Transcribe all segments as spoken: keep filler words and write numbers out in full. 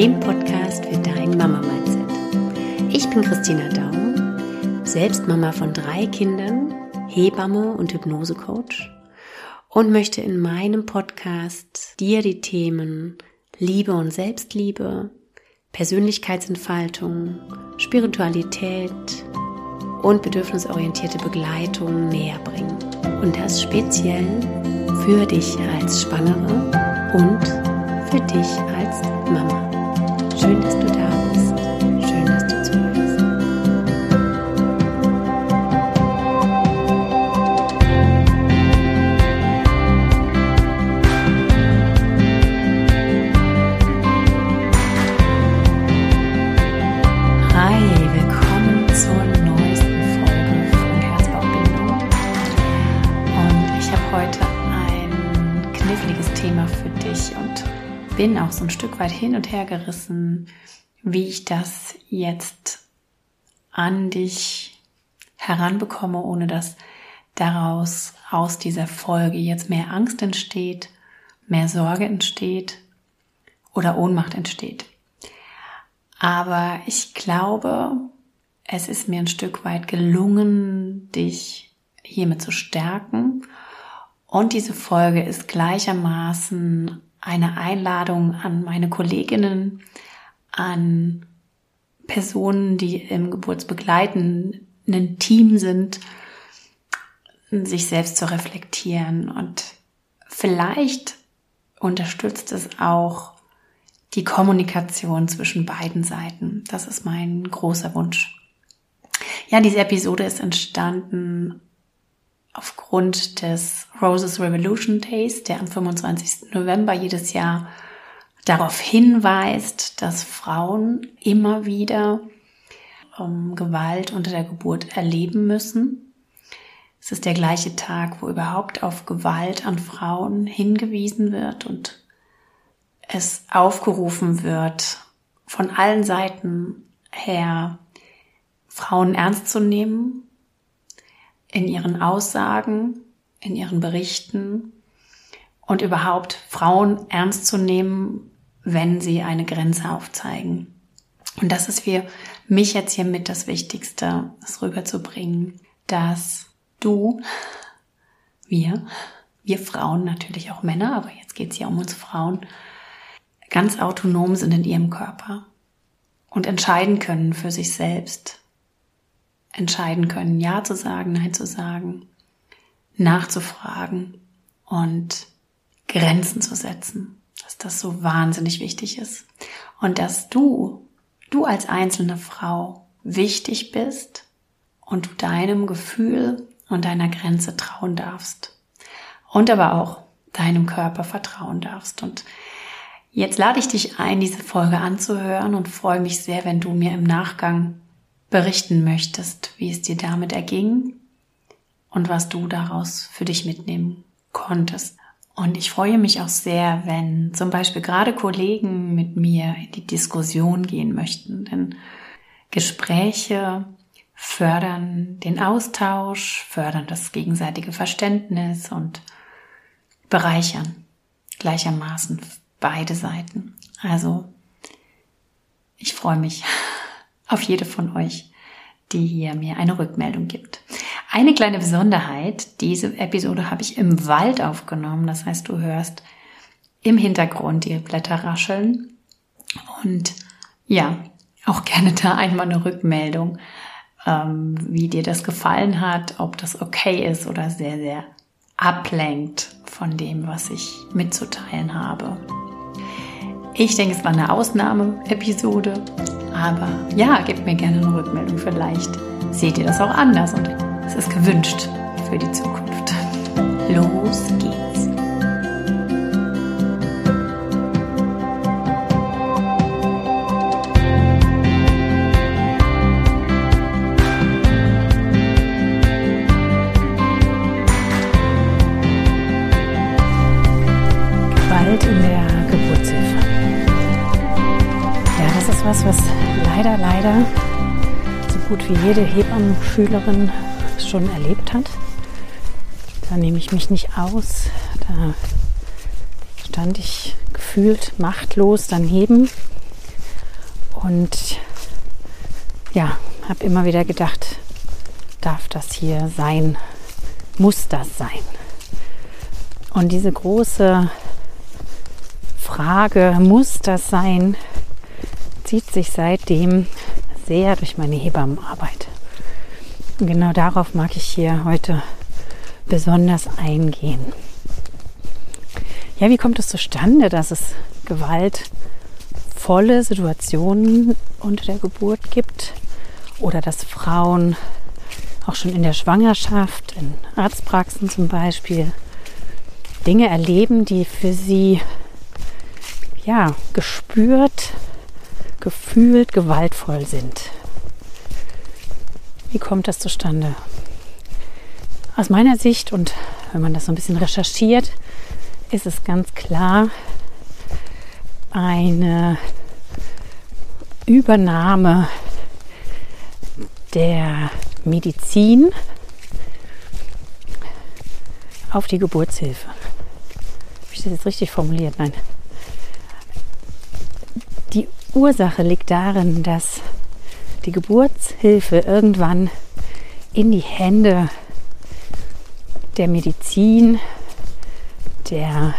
dem Podcast für dein Mama-Mindset. Ich bin Christina Daum, selbst Mama von drei Kindern, Hebamme und Hypnose-Coach und möchte in meinem Podcast dir die Themen Liebe und Selbstliebe, Persönlichkeitsentfaltung, Spiritualität und bedürfnisorientierte Begleitung näher bringen. Und das speziell für dich als Schwangere und für dich als Mama. Schön, dass du da bist. Schön, dass du zuhörst. Hi, willkommen zur neuesten Folge von Herzbauchbindung. Und ich habe heute ein kniffliges Thema für dich und bin auch so ein Stück weit hin und her gerissen, wie ich das jetzt an dich heranbekomme, ohne dass daraus aus dieser Folge jetzt mehr Angst entsteht, mehr Sorge entsteht oder Ohnmacht entsteht. Aber ich glaube, es ist mir ein Stück weit gelungen, dich hiermit zu stärken. Und diese Folge ist gleichermaßen eine Einladung an meine Kolleginnen, an Personen, die im geburtsbegleitenden Team sind, sich selbst zu reflektieren. Und vielleicht unterstützt es auch die Kommunikation zwischen beiden Seiten. Das ist mein großer Wunsch. Ja, diese Episode ist entstanden aufgrund des Roses Revolution Days, der am fünfundzwanzigsten November jedes Jahr darauf hinweist, dass Frauen immer wieder ähm, Gewalt unter der Geburt erleben müssen. Es ist der gleiche Tag, wo überhaupt auf Gewalt an Frauen hingewiesen wird und es aufgerufen wird, von allen Seiten her Frauen ernst zu nehmen, in ihren Aussagen, in ihren Berichten und überhaupt Frauen ernst zu nehmen, wenn sie eine Grenze aufzeigen. Und das ist für mich jetzt hiermit das Wichtigste, das rüberzubringen, dass du, wir, wir Frauen, natürlich auch Männer, aber jetzt geht's hier um uns Frauen, ganz autonom sind in ihrem Körper und entscheiden können für sich selbst. Entscheiden können, Ja zu sagen, Nein zu sagen, nachzufragen und Grenzen zu setzen, dass das so wahnsinnig wichtig ist. Und dass du, du als einzelne Frau wichtig bist und du deinem Gefühl und deiner Grenze trauen darfst. Und aber auch deinem Körper vertrauen darfst. Und jetzt lade ich dich ein, diese Folge anzuhören und freue mich sehr, wenn du mir im Nachgang berichten möchtest, wie es dir damit erging und was du daraus für dich mitnehmen konntest. Und ich freue mich auch sehr, wenn zum Beispiel gerade Kollegen mit mir in die Diskussion gehen möchten, denn Gespräche fördern den Austausch, fördern das gegenseitige Verständnis und bereichern gleichermaßen beide Seiten. Also, ich freue mich auf jede von euch, die hier mir eine Rückmeldung gibt. Eine kleine Besonderheit, diese Episode habe ich im Wald aufgenommen. Das heißt, du hörst im Hintergrund die Blätter rascheln. Und ja, auch gerne da einmal eine Rückmeldung, ähm, wie dir das gefallen hat, ob das okay ist oder sehr, sehr ablenkt von dem, was ich mitzuteilen habe. Ich denke, es war eine Ausnahme-Episode. Aber ja, gebt mir gerne eine Rückmeldung. Vielleicht seht ihr das auch anders und es ist gewünscht für die Zukunft. Los geht's. Gewalt in der Geburtshilfe. Ja, das ist was, was leider, leider so gut wie jede Hebammenschülerin schon erlebt hat. Da nehme ich mich nicht aus. Da stand ich gefühlt machtlos daneben Und ja, habe immer wieder gedacht, darf das hier sein? Muss das sein? Und diese große Frage, muss das sein, zieht sich seitdem sehr durch meine Hebammenarbeit. Und genau darauf mag ich hier heute besonders eingehen. Ja, wie kommt es zustande, dass es gewaltvolle Situationen unter der Geburt gibt oder dass Frauen auch schon in der Schwangerschaft, in Arztpraxen zum Beispiel, Dinge erleben, die für sie ja gespürt, gefühlt gewaltvoll sind. Wie kommt das zustande? Aus meiner Sicht, und wenn man das so ein bisschen recherchiert, ist es ganz klar eine Übernahme der Medizin auf die Geburtshilfe. Habe ich das jetzt richtig formuliert? Nein. Die Ursache liegt darin, dass die Geburtshilfe irgendwann in die Hände der Medizin, der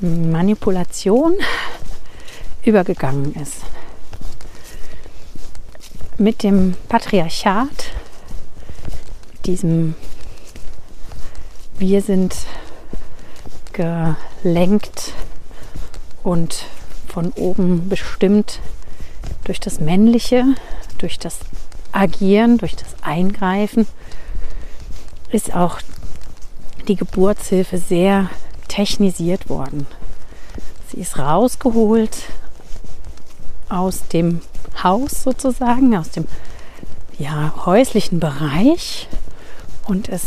Manipulation übergegangen ist. Mit dem Patriarchat, diesem wir sind gelenkt und von oben bestimmt durch das Männliche, durch das Agieren, durch das Eingreifen, ist auch die Geburtshilfe sehr technisiert worden. Sie ist rausgeholt aus dem Haus sozusagen, aus dem ja, häuslichen Bereich und ist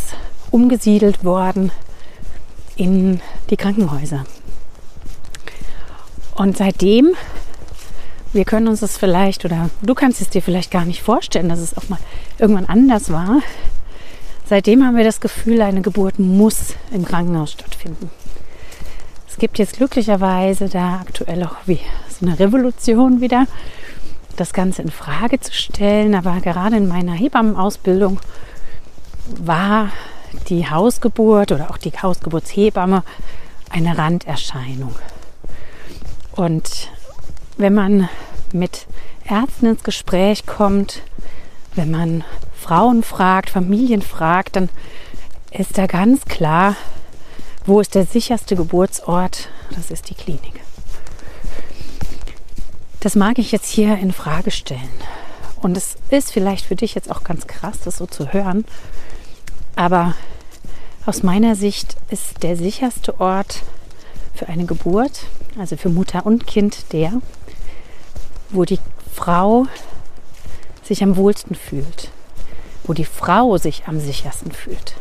umgesiedelt worden in die Krankenhäuser. Und seitdem, wir können uns das vielleicht, oder du kannst es dir vielleicht gar nicht vorstellen, dass es auch mal irgendwann anders war, seitdem haben wir das Gefühl, eine Geburt muss im Krankenhaus stattfinden. Es gibt jetzt glücklicherweise da aktuell auch wie so eine Revolution wieder, das Ganze in Frage zu stellen. Aber gerade in meiner Hebammenausbildung war die Hausgeburt oder auch die Hausgeburtshebamme eine Randerscheinung. Und wenn man mit Ärzten ins Gespräch kommt, wenn man Frauen fragt, Familien fragt, dann ist da ganz klar, wo ist der sicherste Geburtsort? Das ist die Klinik. Das mag ich jetzt hier in Frage stellen. Und es ist vielleicht für dich jetzt auch ganz krass, das so zu hören. Aber aus meiner Sicht ist der sicherste Ort für eine Geburt, also für Mutter und Kind, der, wo die Frau sich am wohlsten fühlt. Wo die Frau sich am sichersten fühlt.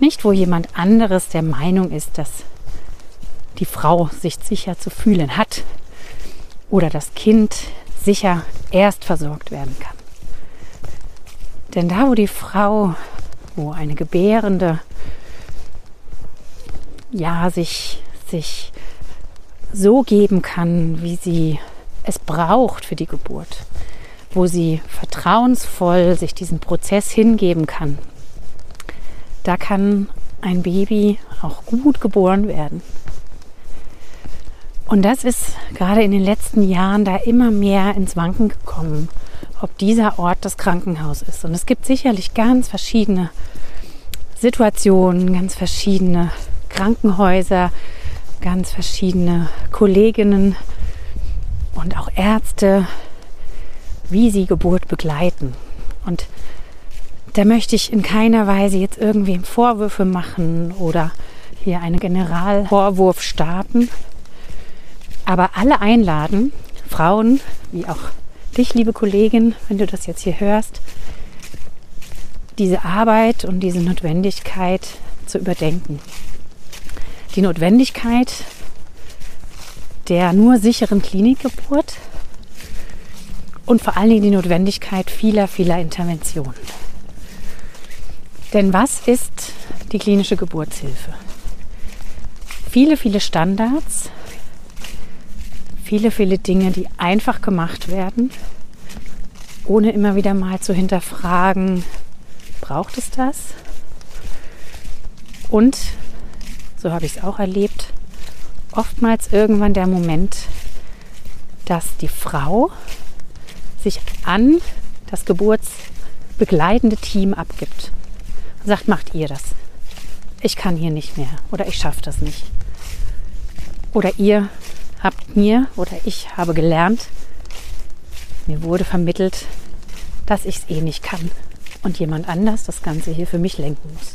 Nicht, wo jemand anderes der Meinung ist, dass die Frau sich sicher zu fühlen hat. Oder das Kind sicher erst versorgt werden kann. Denn da, wo die Frau, wo eine Gebärende, ja, sich, sich so geben kann, wie sie es braucht für die Geburt, wo sie vertrauensvoll sich diesem Prozess hingeben kann, da kann ein Baby auch gut geboren werden. Und das ist gerade in den letzten Jahren da immer mehr ins Wanken gekommen, ob dieser Ort das Krankenhaus ist. Und es gibt sicherlich ganz verschiedene Situationen, ganz verschiedene Krankenhäuser, ganz verschiedene Kolleginnen und auch Ärzte, wie sie Geburt begleiten. Und da möchte ich in keiner Weise jetzt irgendwem Vorwürfe machen oder hier einen Generalvorwurf starten. Aber alle einladen, Frauen, wie auch dich, liebe Kollegin, wenn du das jetzt hier hörst, diese Arbeit und diese Notwendigkeit zu überdenken. Die Notwendigkeit der nur sicheren Klinikgeburt und vor allen Dingen die Notwendigkeit vieler, vieler Interventionen. Denn was ist die klinische Geburtshilfe? Viele, viele Standards, viele, viele Dinge, die einfach gemacht werden, ohne immer wieder mal zu hinterfragen, braucht es das? Und, so habe ich es auch erlebt, oftmals irgendwann der Moment, dass die Frau sich an das geburtsbegleitende Team abgibt und sagt, macht ihr das. Ich kann hier nicht mehr oder ich schaffe das nicht. Oder ihr habt mir oder ich habe gelernt, mir wurde vermittelt, dass ich es eh nicht kann und jemand anders das Ganze hier für mich lenken muss.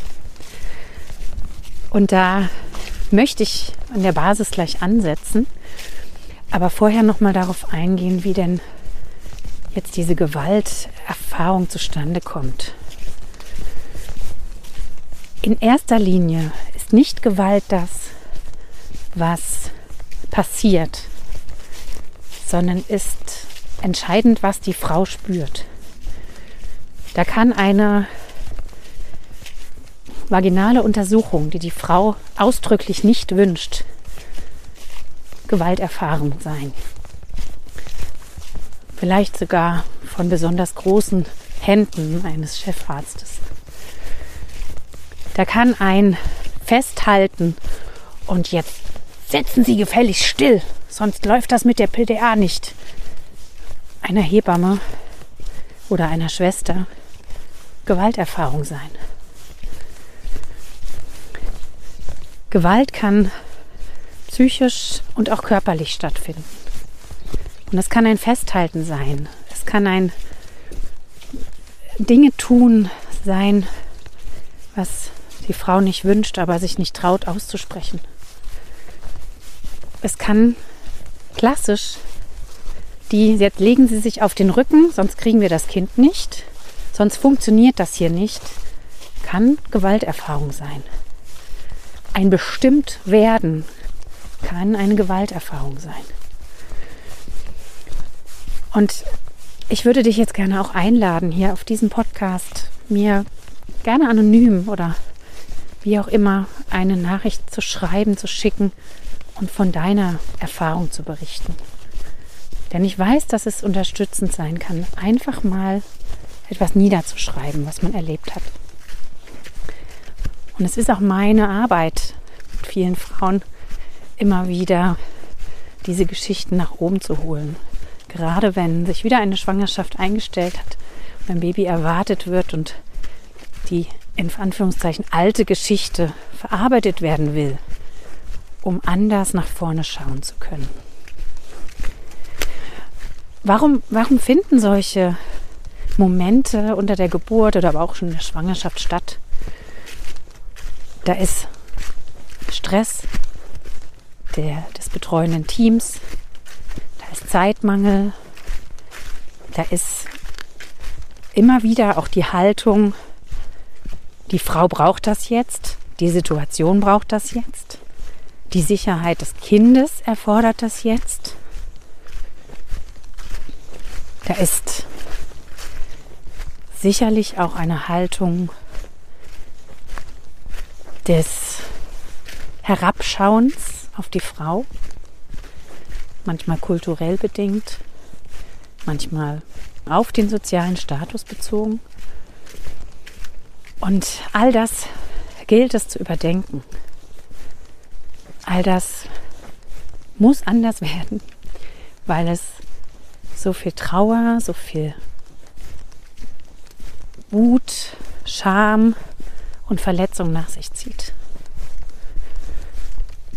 Und da möchte ich an der Basis gleich ansetzen, aber vorher nochmal darauf eingehen, wie denn jetzt diese Gewalterfahrung zustande kommt. In erster Linie ist nicht Gewalt das, was passiert, sondern ist entscheidend, was die Frau spürt. Da kann eine vaginale Untersuchung, die die Frau ausdrücklich nicht wünscht, Gewalterfahrung sein. Vielleicht sogar von besonders großen Händen eines Chefarztes. Da kann ein Festhalten und jetzt setzen Sie gefälligst still, sonst läuft das mit der P D A nicht, einer Hebamme oder einer Schwester Gewalterfahrung sein. Gewalt kann psychisch und auch körperlich stattfinden. Und das kann ein Festhalten sein. Es kann ein Dinge tun sein, was die Frau nicht wünscht, aber sich nicht traut auszusprechen. Es kann klassisch die, jetzt legen Sie sich auf den Rücken, sonst kriegen wir das Kind nicht, sonst funktioniert das hier nicht, kann Gewalterfahrung sein. Ein bestimmt werden kann eine Gewalterfahrung sein. Und ich würde dich jetzt gerne auch einladen, hier auf diesem Podcast mir gerne anonym oder wie auch immer eine Nachricht zu schreiben, zu schicken und von deiner Erfahrung zu berichten. Denn ich weiß, dass es unterstützend sein kann, einfach mal etwas niederzuschreiben, was man erlebt hat. Und es ist auch meine Arbeit, mit vielen Frauen immer wieder diese Geschichten nach oben zu holen. Gerade wenn sich wieder eine Schwangerschaft eingestellt hat, wenn ein Baby erwartet wird und die in Anführungszeichen alte Geschichte verarbeitet werden will, um anders nach vorne schauen zu können. Warum, warum finden solche Momente unter der Geburt oder aber auch schon in der Schwangerschaft statt? Da ist Stress der, des betreuenden Teams, da ist Zeitmangel, da ist immer wieder auch die Haltung, die Frau braucht das jetzt, die Situation braucht das jetzt, die Sicherheit des Kindes erfordert das jetzt. Da ist sicherlich auch eine Haltung des Herabschauens auf die Frau, manchmal kulturell bedingt, manchmal auf den sozialen Status bezogen. Und all das gilt es zu überdenken. All das muss anders werden, weil es so viel Trauer, so viel Wut, Scham und Verletzung nach sich zieht.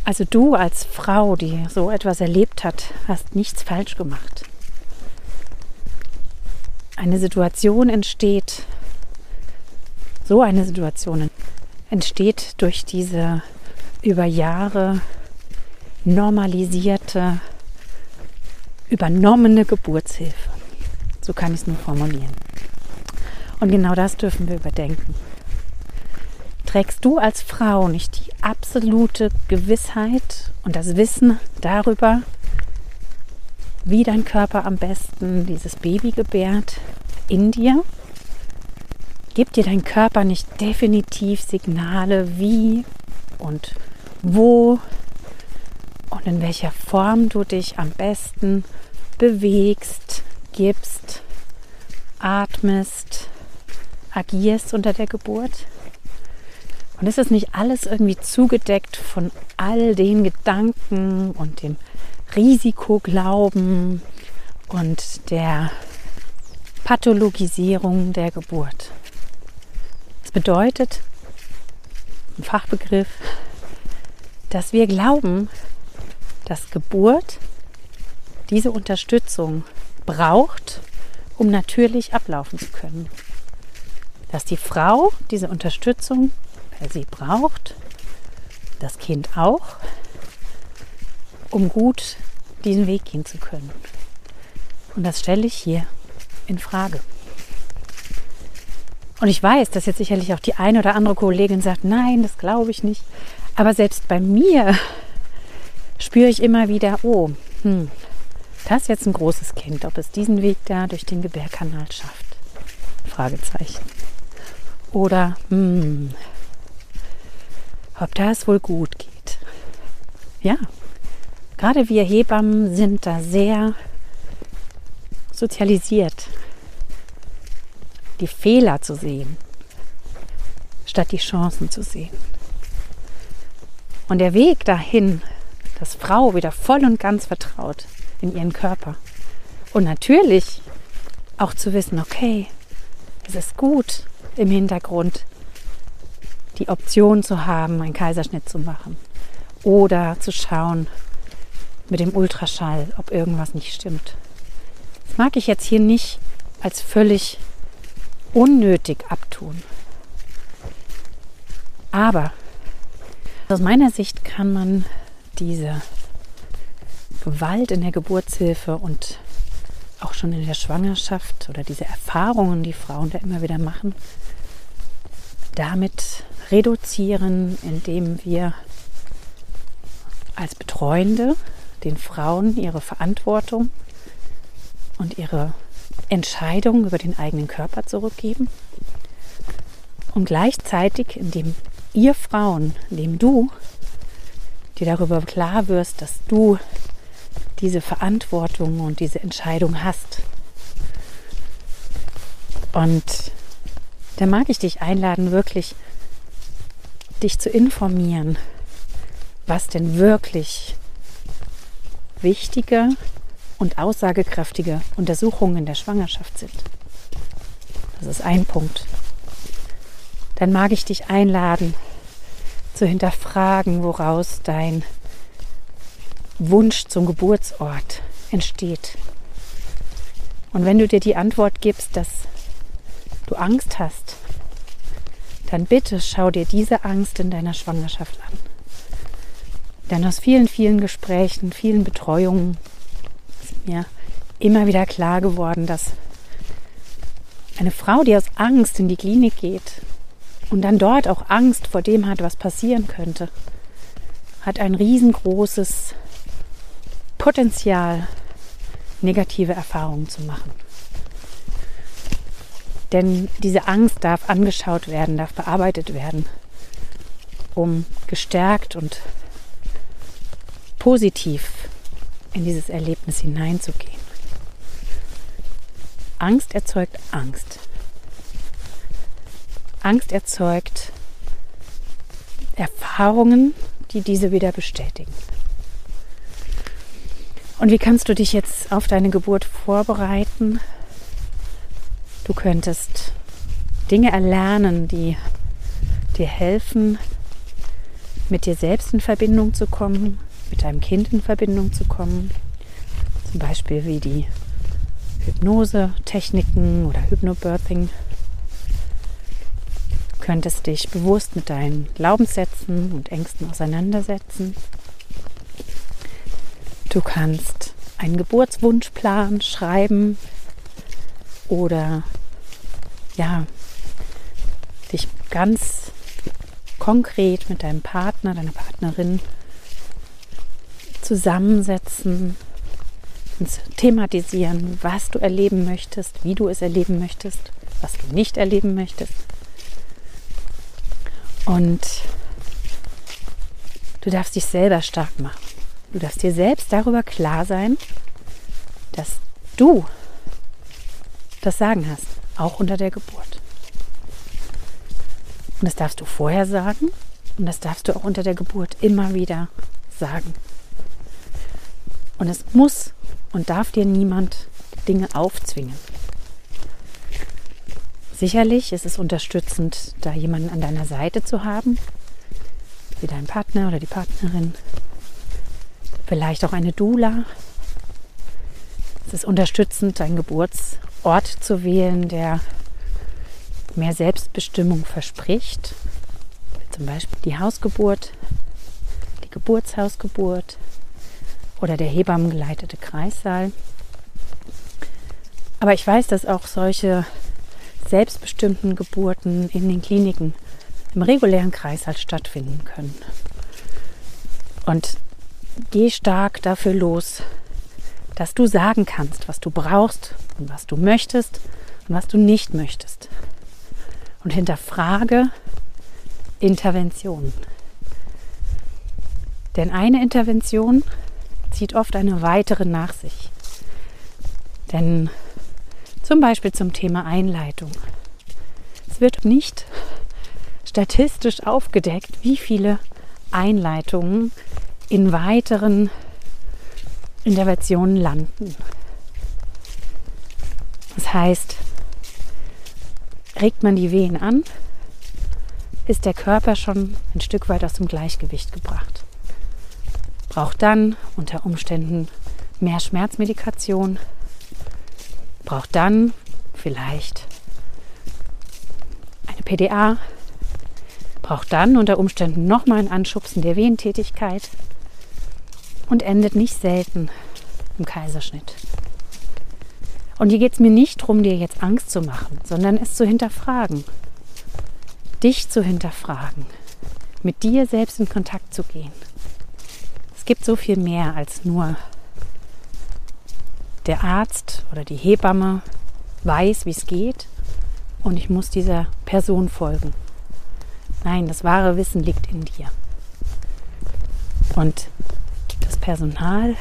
Also du als Frau, die so etwas erlebt hat, hast nichts falsch gemacht. Eine Situation entsteht, so eine Situation entsteht durch diese über Jahre normalisierte, übernommene Geburtshilfe. So kann ich es nur formulieren. Und genau das dürfen wir überdenken. Trägst du als Frau nicht die absolute Gewissheit und das Wissen darüber, wie dein Körper am besten dieses Baby gebärt, in dir? Gibt dir dein Körper nicht definitiv Signale, wie und wo und in welcher Form du dich am besten bewegst, gibst, atmest, agierst unter der Geburt. Und ist es nicht alles irgendwie zugedeckt von all den Gedanken und dem Risikoglauben und der Pathologisierung der Geburt? Das bedeutet, ein Fachbegriff, dass wir glauben, dass Geburt diese Unterstützung braucht, um natürlich ablaufen zu können. Dass die Frau diese Unterstützung, weil sie braucht, das Kind auch, um gut diesen Weg gehen zu können. Und das stelle ich hier in Frage. Und ich weiß, dass jetzt sicherlich auch die eine oder andere Kollegin sagt, nein, das glaube ich nicht. Aber selbst bei mir spüre ich immer wieder, oh, hm, das ist jetzt ein großes Kind, ob es diesen Weg da durch den Gebärkanal schafft. Fragezeichen. Oder, hm, ob das wohl gut geht. Ja, gerade wir Hebammen sind da sehr sozialisiert, die Fehler zu sehen, statt die Chancen zu sehen. Und der Weg dahin, dass Frau wieder voll und ganz vertraut in ihren Körper. Und natürlich auch zu wissen, okay, es ist gut im Hintergrund, die Option zu haben, einen Kaiserschnitt zu machen. Oder zu schauen mit dem Ultraschall, ob irgendwas nicht stimmt. Das mag ich jetzt hier nicht als völlig unnötig abtun. Aber aus meiner Sicht kann man diese Gewalt in der Geburtshilfe und auch schon in der Schwangerschaft oder diese Erfahrungen, die Frauen da immer wieder machen, damit reduzieren, indem wir als Betreuende den Frauen ihre Verantwortung und ihre Entscheidung über den eigenen Körper zurückgeben und gleichzeitig, indem ihr Frauen, indem du dir darüber klar wirst, dass du diese Verantwortung und diese Entscheidung hast. Und da mag ich dich einladen, wirklich dich zu informieren, was denn wirklich wichtige und aussagekräftige Untersuchungen in der Schwangerschaft sind. Das ist ein Punkt. Dann mag ich dich einladen, zu hinterfragen, woraus dein Wunsch zum Geburtsort entsteht. Und wenn du dir die Antwort gibst, dass du Angst hast, dann bitte schau dir diese Angst in deiner Schwangerschaft an. Denn aus vielen, vielen Gesprächen, vielen Betreuungen ist mir immer wieder klar geworden, dass eine Frau, die aus Angst in die Klinik geht und dann dort auch Angst vor dem hat, was passieren könnte, hat ein riesengroßes Potenzial, negative Erfahrungen zu machen. Denn diese Angst darf angeschaut werden, darf bearbeitet werden, um gestärkt und positiv in dieses Erlebnis hineinzugehen. Angst erzeugt Angst. Angst erzeugt Erfahrungen, die diese wieder bestätigen. Und wie kannst du dich jetzt auf deine Geburt vorbereiten? Du könntest Dinge erlernen, die dir helfen, mit dir selbst in Verbindung zu kommen, mit deinem Kind in Verbindung zu kommen. Zum Beispiel wie die Hypnose-Techniken oder Hypnobirthing. Du könntest dich bewusst mit deinen Glaubenssätzen und Ängsten auseinandersetzen. Du kannst einen Geburtswunschplan schreiben oder ja, dich ganz konkret mit deinem Partner, deiner Partnerin zusammensetzen und thematisieren, was du erleben möchtest, wie du es erleben möchtest, was du nicht erleben möchtest. Und du darfst dich selber stark machen. Du darfst dir selbst darüber klar sein, dass du das Sagen hast, auch unter der Geburt. Und das darfst du vorher sagen und das darfst du auch unter der Geburt immer wieder sagen. Und es muss und darf dir niemand Dinge aufzwingen. Sicherlich ist es unterstützend, da jemanden an deiner Seite zu haben, wie dein Partner oder die Partnerin, vielleicht auch eine Doula. Es ist unterstützend, deinen Geburtsort zu wählen, der mehr Selbstbestimmung verspricht, wie zum Beispiel die Hausgeburt, die Geburtshausgeburt oder der Hebammen geleitete Kreissaal. Aber ich weiß, dass auch solche selbstbestimmten Geburten in den Kliniken im regulären Kreissaal stattfinden können. Und geh stark dafür los, dass du sagen kannst, was du brauchst und was du möchtest und was du nicht möchtest. Und hinterfrage Interventionen. Denn eine Intervention zieht oft eine weitere nach sich. Denn zum Beispiel zum Thema Einleitung. Es wird nicht statistisch aufgedeckt, wie viele Einleitungen in weiteren Interventionen landen. Das heißt, regt man die Wehen an, ist der Körper schon ein Stück weit aus dem Gleichgewicht gebracht. Braucht dann unter Umständen mehr Schmerzmedikation, braucht dann vielleicht eine P D A, braucht dann unter Umständen nochmal ein Anschubsen der Wehentätigkeit und endet nicht selten im Kaiserschnitt. Und hier geht es mir nicht darum, dir jetzt Angst zu machen, sondern es zu hinterfragen. Dich zu hinterfragen. Mit dir selbst in Kontakt zu gehen. Es gibt so viel mehr als nur der Arzt oder die Hebamme weiß, wie es geht und ich muss dieser Person folgen. Nein, das wahre Wissen liegt in dir. Und das Personal,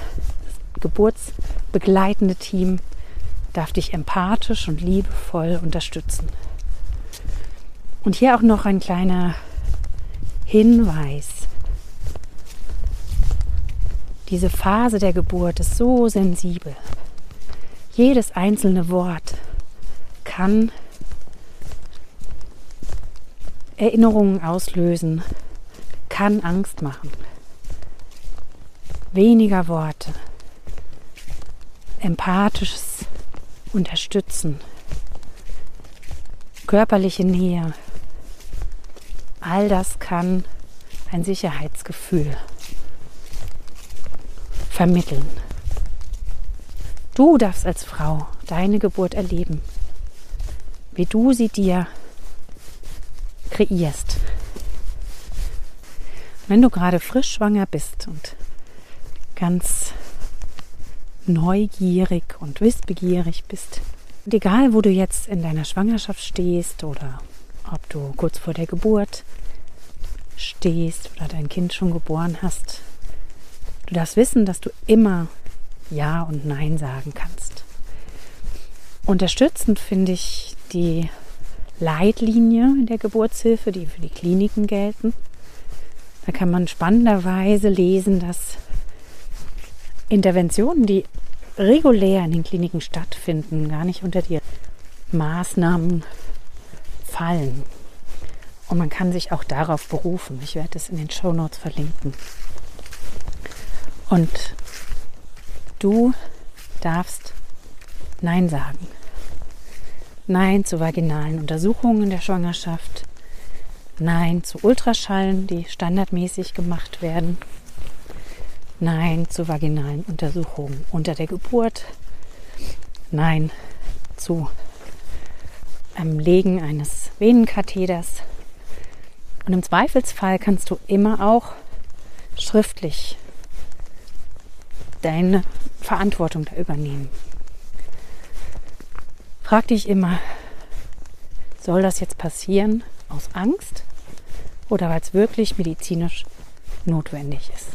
das geburtsbegleitende Team darf dich empathisch und liebevoll unterstützen. Und hier auch noch ein kleiner Hinweis. Diese Phase der Geburt ist so sensibel. Jedes einzelne Wort kann Erinnerungen auslösen, kann Angst machen. Weniger Worte, empathisches Unterstützen, körperliche Nähe, all das kann ein Sicherheitsgefühl vermitteln. Du darfst als Frau deine Geburt erleben, wie du sie dir kreierst. Wenn du gerade frisch schwanger bist und ganz neugierig und wissbegierig bist. Und egal, wo du jetzt in deiner Schwangerschaft stehst oder ob du kurz vor der Geburt stehst oder dein Kind schon geboren hast, du darfst wissen, dass du immer Ja und Nein sagen kannst. Unterstützend finde ich die Leitlinie in der Geburtshilfe, die für die Kliniken gelten. Da kann man spannenderweise lesen, dass Interventionen, die regulär in den Kliniken stattfinden, gar nicht unter die Maßnahmen fallen. Und man kann sich auch darauf berufen. Ich werde es in den Shownotes verlinken. Und du darfst Nein sagen. Nein zu vaginalen Untersuchungen der Schwangerschaft. Nein zu Ultraschallen, die standardmäßig gemacht werden. Nein zu vaginalen Untersuchungen unter der Geburt. Nein zu ähm, Legen eines Venenkatheters. Und im Zweifelsfall kannst du immer auch schriftlich deine Verantwortung da übernehmen. Frag dich immer, soll das jetzt passieren aus Angst oder weil es wirklich medizinisch notwendig ist?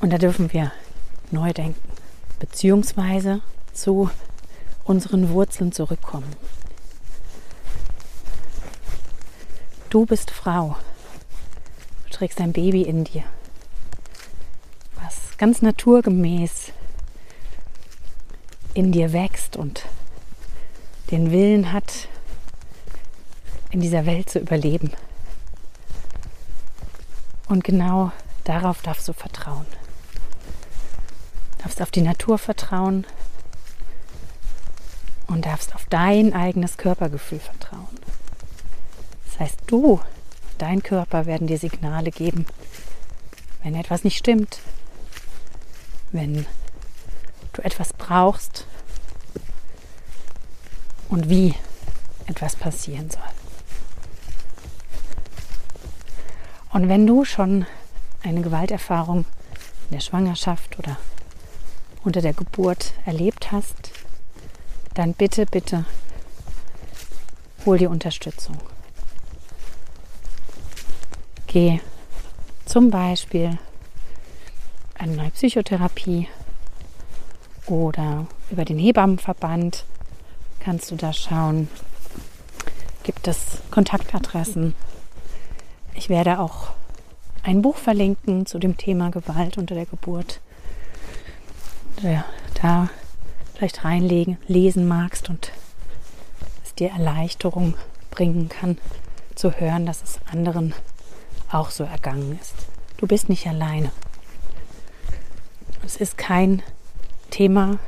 Und da dürfen wir neu denken, beziehungsweise zu unseren Wurzeln zurückkommen. Du bist Frau. Du trägst ein Baby in dir, was ganz naturgemäß in dir wächst und den Willen hat, in dieser Welt zu überleben. Und genau darauf darfst du vertrauen. Du darfst auf die Natur vertrauen und darfst auf dein eigenes Körpergefühl vertrauen. Das heißt, du, dein Körper werden dir Signale geben, wenn etwas nicht stimmt, wenn du etwas brauchst und wie etwas passieren soll. Und wenn du schon eine Gewalterfahrung in der Schwangerschaft oder unter der Geburt erlebt hast, dann bitte, bitte hol dir Unterstützung. Geh zum Beispiel an eine Psychotherapie oder über den Hebammenverband kannst du da schauen. Gibt es Kontaktadressen? Ich werde auch ein Buch verlinken zu dem Thema Gewalt unter der Geburt. Da vielleicht reinlegen, lesen magst und es dir Erleichterung bringen kann, zu hören, dass es anderen auch so ergangen ist. Du bist nicht alleine. Es ist kein Thema,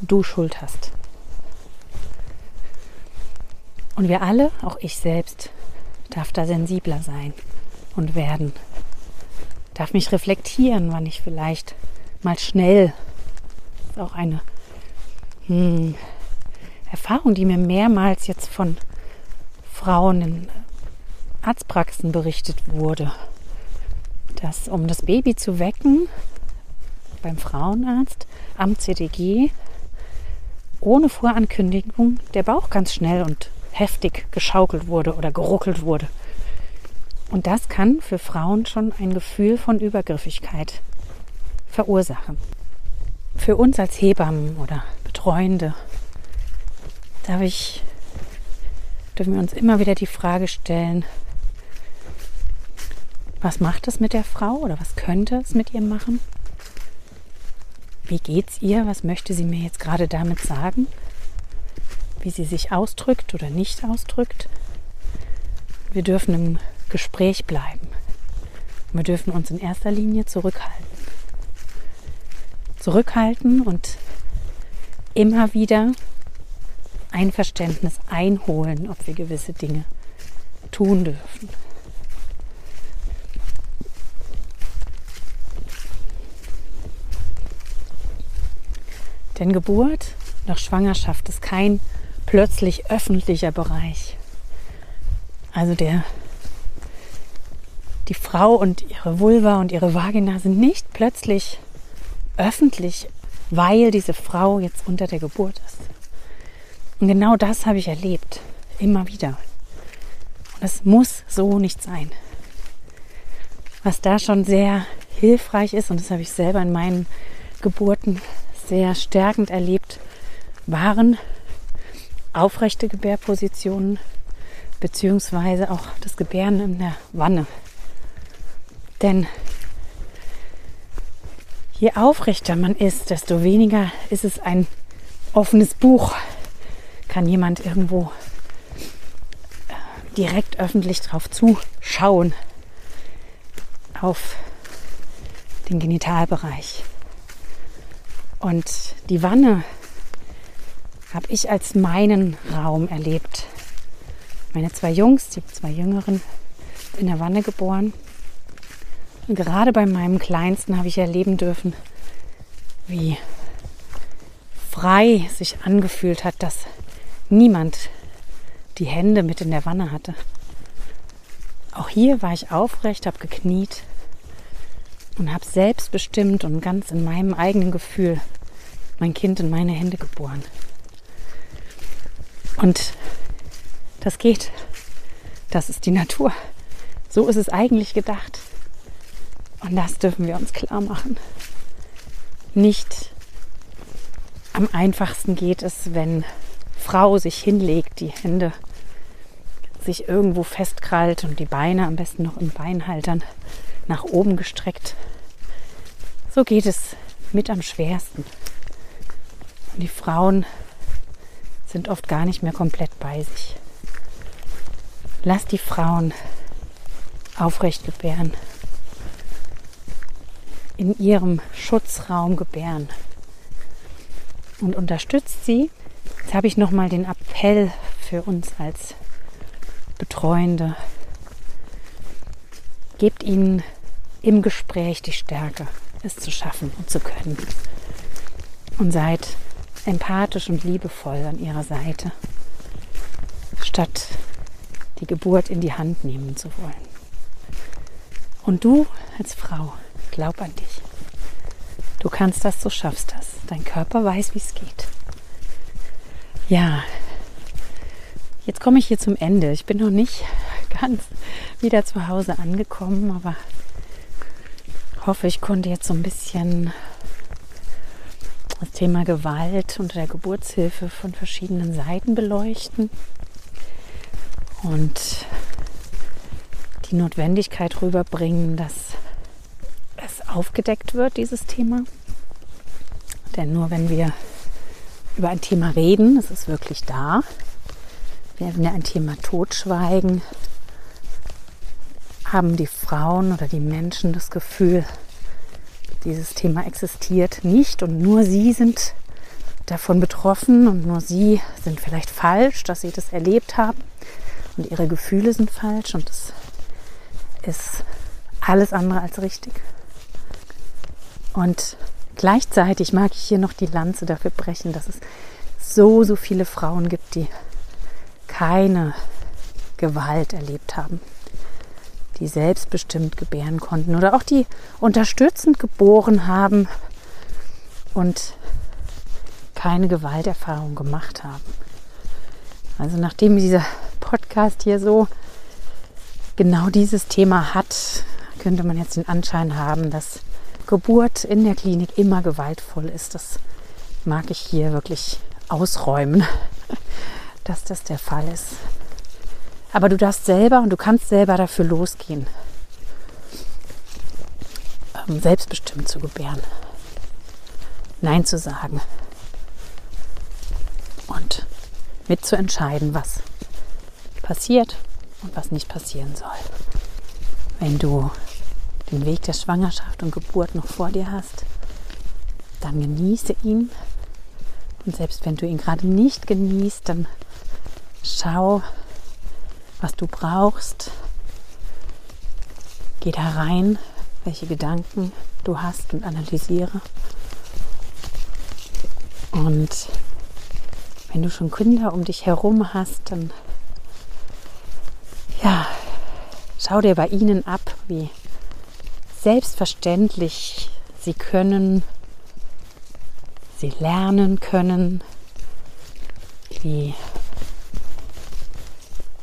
wo du Schuld hast. Und wir alle, auch ich selbst, darf da sensibler sein und werden. Darf mich reflektieren, wann ich vielleicht mal schnell, das ist auch eine hm, Erfahrung, die mir mehrmals jetzt von Frauen in Arztpraxen berichtet wurde, dass um das Baby zu wecken, beim Frauenarzt am C D G, ohne Vorankündigung der Bauch ganz schnell und heftig geschaukelt wurde oder geruckelt wurde. Und das kann für Frauen schon ein Gefühl von Übergriffigkeit verursachen. Für uns als Hebammen oder Betreuende darf ich, dürfen wir uns immer wieder die Frage stellen, was macht es mit der Frau oder was könnte es mit ihr machen? Wie geht's ihr? Was möchte sie mir jetzt gerade damit sagen? Wie sie sich ausdrückt oder nicht ausdrückt. Wir dürfen im Gespräch bleiben. Wir dürfen uns in erster Linie zurückhalten. Zurückhalten und immer wieder ein Verständnis einholen, ob wir gewisse Dinge tun dürfen. Denn Geburt nach Schwangerschaft ist kein plötzlich öffentlicher Bereich. Also der, die Frau und ihre Vulva und ihre Vagina sind nicht plötzlich öffentlich, weil diese Frau jetzt unter der Geburt ist. Und genau das habe ich erlebt, immer wieder. Und es muss so nicht sein. Was da schon sehr hilfreich ist, und das habe ich selber in meinen Geburten sehr stärkend erlebt, waren aufrechte Gebärpositionen beziehungsweise auch das Gebären in der Wanne. Denn je aufrechter man ist, desto weniger ist es ein offenes Buch. Kann jemand irgendwo direkt öffentlich drauf zuschauen, auf den Genitalbereich. Und die Wanne habe ich als meinen Raum erlebt. Meine zwei Jungs, die zwei Jüngeren, in der Wanne geboren. Und gerade bei meinem Kleinsten habe ich erleben dürfen, wie frei sich angefühlt hat, dass niemand die Hände mit in der Wanne hatte. Auch hier war ich aufrecht, habe gekniet und habe selbstbestimmt und ganz in meinem eigenen Gefühl mein Kind in meine Hände geboren. Und das geht. Das ist die Natur. So ist es eigentlich gedacht. Und das dürfen wir uns klar machen. Nicht am einfachsten geht es, wenn Frau sich hinlegt, die Hände sich irgendwo festkrallt und die Beine am besten noch in Beinhaltern nach oben gestreckt. So geht es mit am schwersten. Und die Frauen sind oft gar nicht mehr komplett bei sich. Lass die Frauen aufrecht gebären, in ihrem Schutzraum gebären und unterstützt sie. Jetzt habe ich nochmal den Appell für uns als Betreuende. Gebt ihnen im Gespräch die Stärke, es zu schaffen und zu können. Und seid empathisch und liebevoll an ihrer Seite, statt die Geburt in die Hand nehmen zu wollen. Und du als Frau, glaub an dich. Du kannst das, du schaffst das. Dein Körper weiß, wie es geht. Ja, jetzt komme ich hier zum Ende. Ich bin noch nicht ganz wieder zu Hause angekommen, aber hoffe, ich konnte jetzt so ein bisschen das Thema Gewalt unter der Geburtshilfe von verschiedenen Seiten beleuchten und die Notwendigkeit rüberbringen, dass es aufgedeckt wird, dieses Thema. Denn nur wenn wir über ein Thema reden, es ist wirklich da, wenn wir ein Thema totschweigen, haben die Frauen oder die Menschen das Gefühl, dieses Thema existiert nicht und nur sie sind davon betroffen und nur sie sind vielleicht falsch, dass sie das erlebt haben und ihre Gefühle sind falsch und das ist alles andere als richtig. Und gleichzeitig mag ich hier noch die Lanze dafür brechen, dass es so, so viele Frauen gibt, die keine Gewalt erlebt haben, die selbstbestimmt gebären konnten oder auch die unterstützend geboren haben und keine Gewalterfahrung gemacht haben. Also nachdem dieser Podcast hier so genau dieses Thema hat, könnte man jetzt den Anschein haben, dass Geburt in der Klinik immer gewaltvoll ist. Das mag ich hier wirklich ausräumen, dass das der Fall ist. Aber du darfst selber und du kannst selber dafür losgehen, selbstbestimmt zu gebären, Nein zu sagen und mitzuentscheiden, was passiert und was nicht passieren soll. Wenn du den Weg der Schwangerschaft und Geburt noch vor dir hast, dann genieße ihn. Und selbst wenn du ihn gerade nicht genießt, dann schau, was du brauchst. Geh da rein, welche Gedanken du hast und analysiere. Und wenn du schon Kinder um dich herum hast, dann ja, schau dir bei ihnen ab, wie selbstverständlich sie können, sie lernen können, wie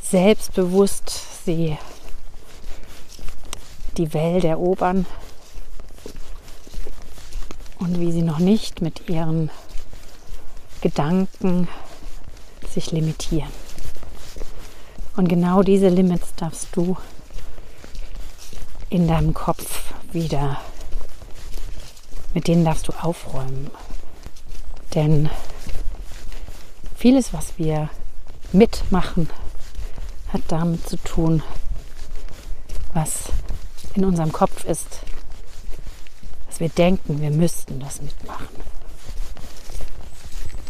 selbstbewusst sie die Welt erobern und wie sie noch nicht mit ihren Gedanken sich limitieren. Und genau diese Limits darfst du in deinem Kopf wieder, mit denen darfst du aufräumen. Denn vieles, was wir mitmachen, hat damit zu tun, was in unserem Kopf ist, dass wir denken, wir müssten das mitmachen.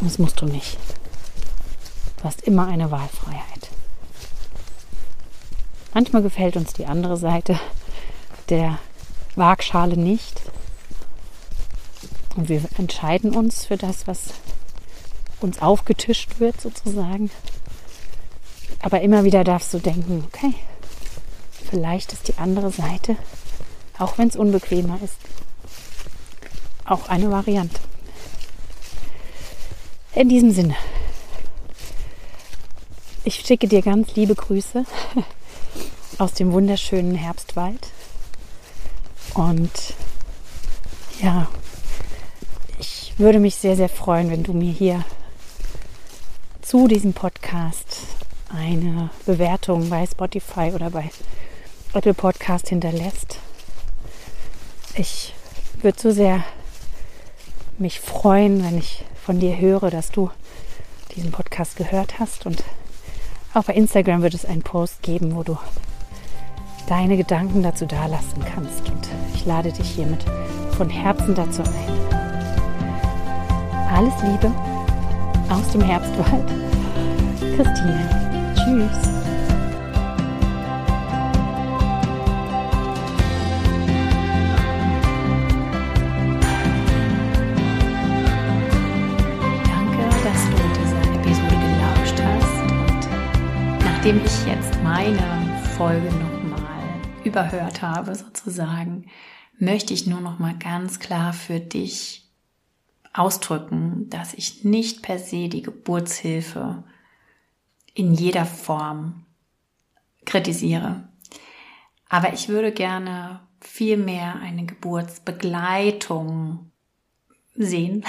Das musst du nicht. Du hast immer eine Wahlfreiheit. Manchmal gefällt uns die andere Seite der Waagschale nicht. Und wir entscheiden uns für das, was uns aufgetischt wird, sozusagen. Aber immer wieder darfst du denken, okay, vielleicht ist die andere Seite, auch wenn es unbequemer ist, auch eine Variante. In diesem Sinne, ich schicke dir ganz liebe Grüße aus dem wunderschönen Herbstwald Und ja, ich würde mich sehr, sehr freuen, wenn du mir hier zu diesem Podcast eine Bewertung bei Spotify oder bei Apple Podcast hinterlässt. Ich würde so sehr mich freuen, wenn ich von dir höre, dass du diesen Podcast gehört hast. Und auch bei Instagram wird es einen Post geben, wo du deine Gedanken dazu dalassen kannst. Und ich lade dich hiermit von Herzen dazu ein. Alles Liebe aus dem Herbstwald. Christina. Tschüss. Nachdem ich jetzt meine Folge nochmal überhört habe, sozusagen, möchte ich nur nochmal ganz klar für dich ausdrücken, dass ich nicht per se die Geburtshilfe in jeder Form kritisiere. Aber ich würde gerne vielmehr eine Geburtsbegleitung sehen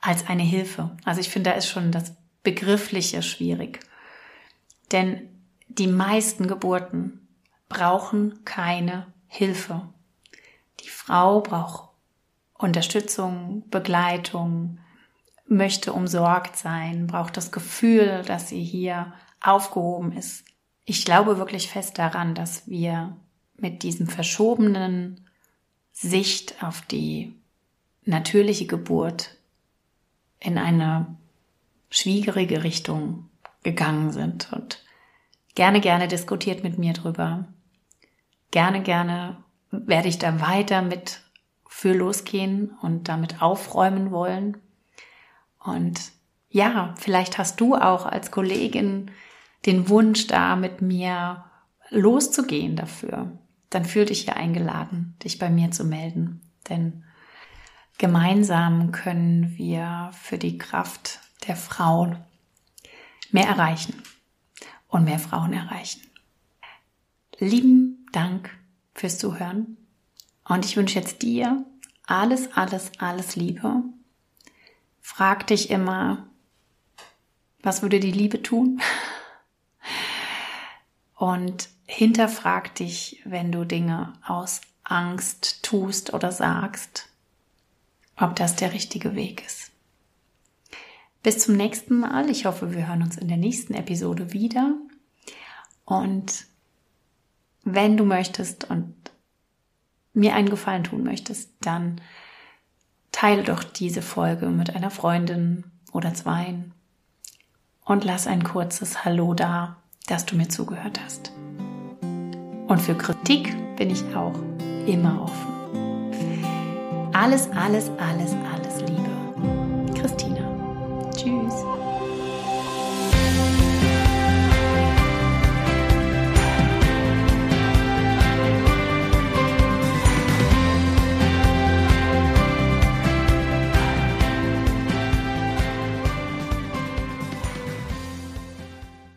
als eine Hilfe. Also ich finde, da ist schon das Begriffliche schwierig. Denn die meisten Geburten brauchen keine Hilfe. Die Frau braucht Unterstützung, Begleitung, möchte umsorgt sein, braucht das Gefühl, dass sie hier aufgehoben ist. Ich glaube wirklich fest daran, dass wir mit diesem verschobenen Sicht auf die natürliche Geburt in eine schwierige Richtung gegangen sind, und gerne, gerne diskutiert mit mir drüber. Gerne, gerne werde ich da weiter mit für losgehen und damit aufräumen wollen. Und ja, vielleicht hast du auch als Kollegin den Wunsch, da mit mir loszugehen dafür. Dann fühl dich hier eingeladen, dich bei mir zu melden. Denn gemeinsam können wir für die Kraft der Frauen mehr erreichen und mehr Frauen erreichen. Lieben Dank fürs Zuhören, und ich wünsche jetzt dir alles, alles, alles Liebe. Frag dich immer, was würde die Liebe tun? Und hinterfrag dich, wenn du Dinge aus Angst tust oder sagst, ob das der richtige Weg ist. Bis zum nächsten Mal. Ich hoffe, wir hören uns in der nächsten Episode wieder. Und wenn du möchtest und mir einen Gefallen tun möchtest, dann teile doch diese Folge mit einer Freundin oder zweien und lass ein kurzes Hallo da, dass du mir zugehört hast. Und für Kritik bin ich auch immer offen. Alles, alles, alles, alles Liebe. Christina. Tschüss.